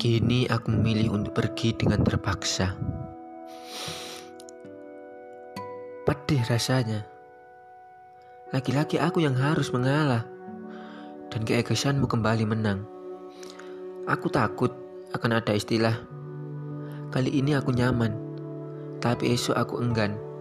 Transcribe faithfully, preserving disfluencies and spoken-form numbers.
Kini aku memilih untuk pergi dengan terpaksa. Pedih rasanya. Lagi-lagi aku yang harus mengalah. Dan keegoisanmu kembali menang. Aku takut akan ada istilah, kali ini aku nyaman, tapi esok aku enggan.